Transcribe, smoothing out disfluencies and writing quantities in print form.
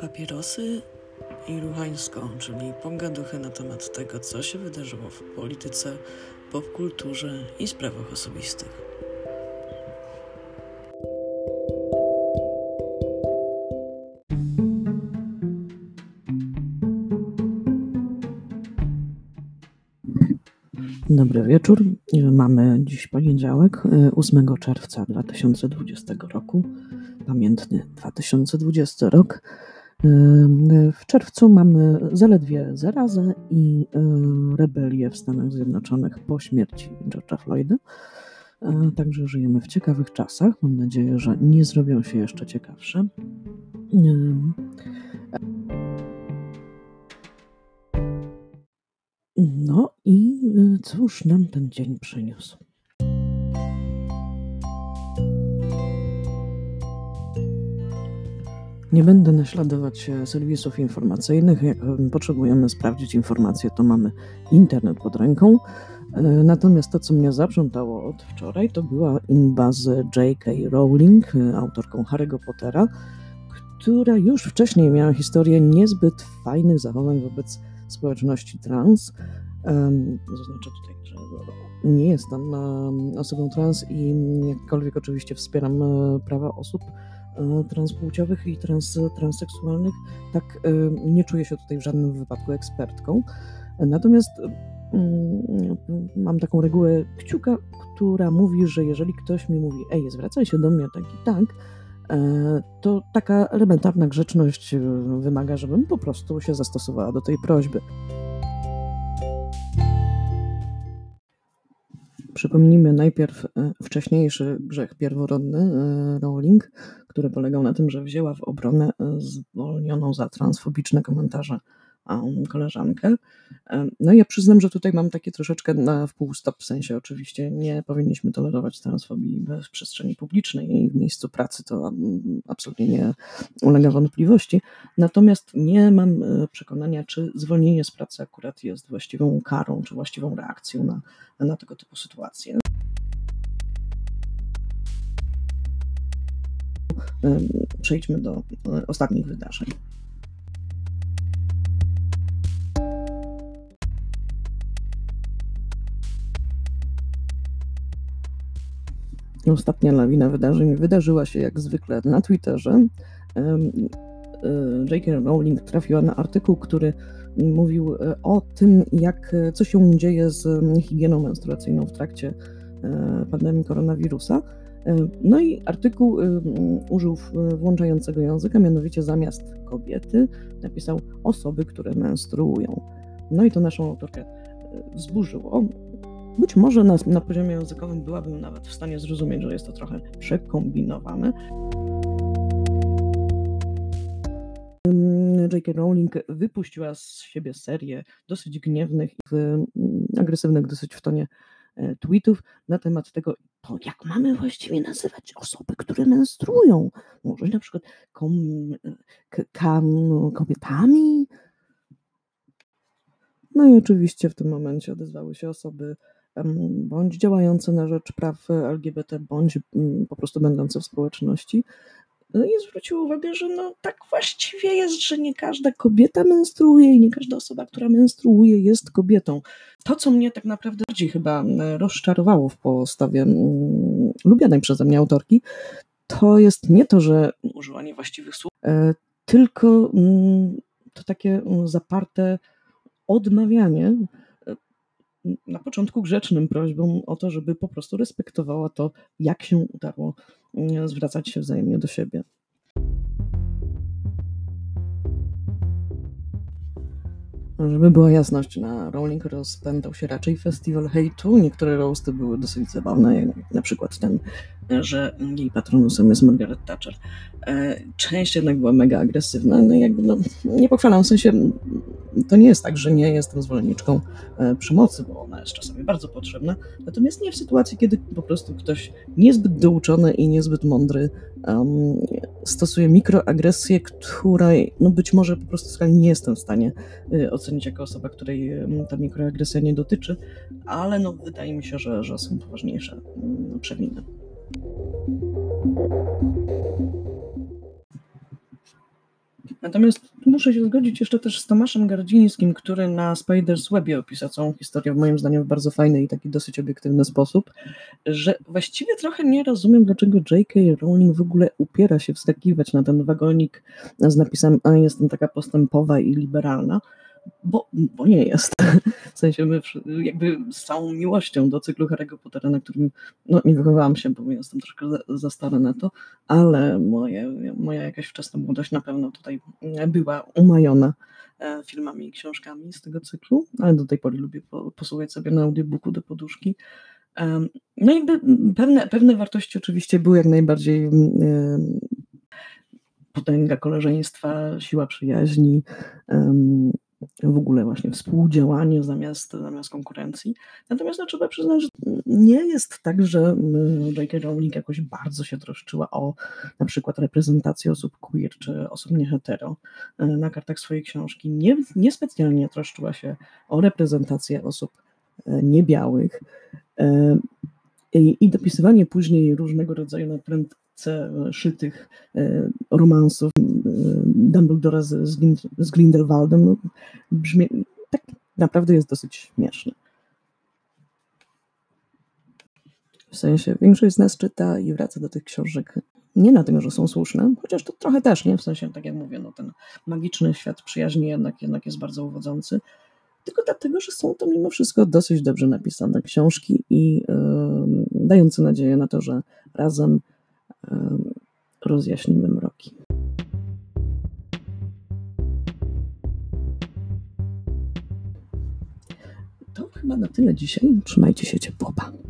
papierosy i ruchańską, czyli pogaduchę na temat tego, co się wydarzyło w polityce, popkulturze i sprawach osobistych. Dobry wieczór. Mamy dziś poniedziałek, 8 czerwca 2020 roku, pamiętny 2020 rok. W czerwcu mamy zaledwie zarazę i rebelię w Stanach Zjednoczonych po śmierci George'a Floyda. Także żyjemy w ciekawych czasach. Mam nadzieję, że nie zrobią się jeszcze ciekawsze. No i cóż nam ten dzień przyniósł? Nie będę naśladować serwisów informacyjnych. Jak potrzebujemy sprawdzić informacje, to mamy internet pod ręką. Natomiast to, co mnie zaprzątało od wczoraj, to była inba z J.K. Rowling, autorką Harry'ego Pottera, która już wcześniej miała historię niezbyt fajnych zachowań wobec społeczności trans. Zaznaczę tutaj, że nie jestem osobą trans i jakkolwiek oczywiście wspieram prawa osób transpłciowych i transseksualnych, tak nie czuję się tutaj w żadnym wypadku ekspertką. Natomiast mam taką regułę kciuka, która mówi, że jeżeli ktoś mi mówi: ej, zwracaj się do mnie tak i tak, to taka elementarna grzeczność wymaga, żebym po prostu się zastosowała do tej prośby. Przypomnijmy najpierw wcześniejszy grzech pierworodny Rowling, który polegał na tym, że wzięła w obronę zwolnioną za transfobiczne komentarze koleżankę. No i ja przyznam, że tutaj mam takie troszeczkę na wpół stop, w sensie oczywiście nie powinniśmy tolerować transfobii w przestrzeni publicznej i w miejscu pracy, to absolutnie nie ulega wątpliwości. Natomiast nie mam przekonania, czy zwolnienie z pracy akurat jest właściwą karą, czy właściwą reakcją na tego typu sytuacje. Przejdźmy do ostatnich wydarzeń. Ostatnia lawina wydarzeń wydarzyła się jak zwykle na Twitterze. J.K. Rowling trafiła na artykuł, który mówił o tym, co się dzieje z higieną menstruacyjną w trakcie pandemii koronawirusa. No i artykuł użył włączającego języka, mianowicie zamiast kobiety napisał osoby, które menstruują. No i to naszą autorkę wzburzyło. Być może na poziomie językowym byłabym nawet w stanie zrozumieć, że jest to trochę przekombinowane. J.K. Rowling wypuściła z siebie serię dosyć gniewnych i agresywnych dosyć w tonie tweetów na temat tego, to jak mamy właściwie nazywać osoby, które menstruują. Może na przykład kobietami? No i oczywiście w tym momencie odezwały się osoby bądź działające na rzecz praw LGBT, bądź po prostu będące w społeczności. I zwróciła uwagę, że no tak właściwie jest, że nie każda kobieta menstruuje i nie każda osoba, która menstruuje, jest kobietą. To, co mnie tak naprawdę bardziej chyba rozczarowało w postawie lubianej przeze mnie autorki, to jest nie to, że użyła niewłaściwych słów, tylko to takie zaparte odmawianie, na początku grzecznym prośbą o to, żeby po prostu respektowała to, jak się udało zwracać się wzajemnie do siebie. Żeby była jasność, na Rowling rozpętał się raczej festiwal hejtu. Niektóre roasty były dosyć zabawne, jak na przykład ten, że jej patronusem jest Margaret Thatcher. Część jednak była mega agresywna. No jakby, nie pochwalam, w sensie to nie jest tak, że nie jestem zwolenniczką przemocy, bo ona jest czasami bardzo potrzebna. Natomiast nie w sytuacji, kiedy po prostu ktoś niezbyt douczony i niezbyt mądry stosuje mikroagresję, której być może po prostu nie jestem w stanie ocenić jako osoba, której ta mikroagresja nie dotyczy, ale wydaje mi się, że są poważniejsze przewiny. Natomiast muszę się zgodzić jeszcze też z Tomaszem Gardzińskim, który na Spider's Webie opisał całą historię, moim zdaniem w bardzo fajny i taki dosyć obiektywny sposób, że właściwie trochę nie rozumiem, dlaczego J.K. Rowling w ogóle upiera się wskakiwać na ten wagonik z napisem "A jestem taka postępowa i liberalna", bo nie jest. W sensie my jakby z całą miłością do cyklu Harry'ego Pottera, na którym nie wychowałam się, bo jestem troszkę za stara na to, ale moja jakaś wczesna młodość na pewno tutaj była umajona filmami i książkami z tego cyklu, ale do tej pory lubię posłuchać sobie na audiobooku do poduszki. No jakby pewne wartości oczywiście były jak najbardziej... Potęga koleżeństwa, siła przyjaźni, w ogóle właśnie współdziałanie zamiast konkurencji. Natomiast no, trzeba przyznać, że nie jest tak, że J.K. Rowling jakoś bardzo się troszczyła o na przykład reprezentację osób queer czy osób niehetero na kartach swojej książki. Niespecjalnie troszczyła się o reprezentację osób niebiałych i dopisywanie później różnego rodzaju szytych romansów Dumbledora z Grindelwaldem brzmi, tak naprawdę jest dosyć śmieszne. W sensie większość z nas czyta i wraca do tych książek nie na tym, że są słuszne, chociaż to trochę też, nie? W sensie, tak jak mówię, no ten magiczny świat przyjaźni jednak jest bardzo uwodzący, tylko dlatego, że są to mimo wszystko dosyć dobrze napisane książki i dające nadzieję na to, że razem rozjaśnimy mroki. To chyba na tyle dzisiaj. Trzymajcie się ciepło.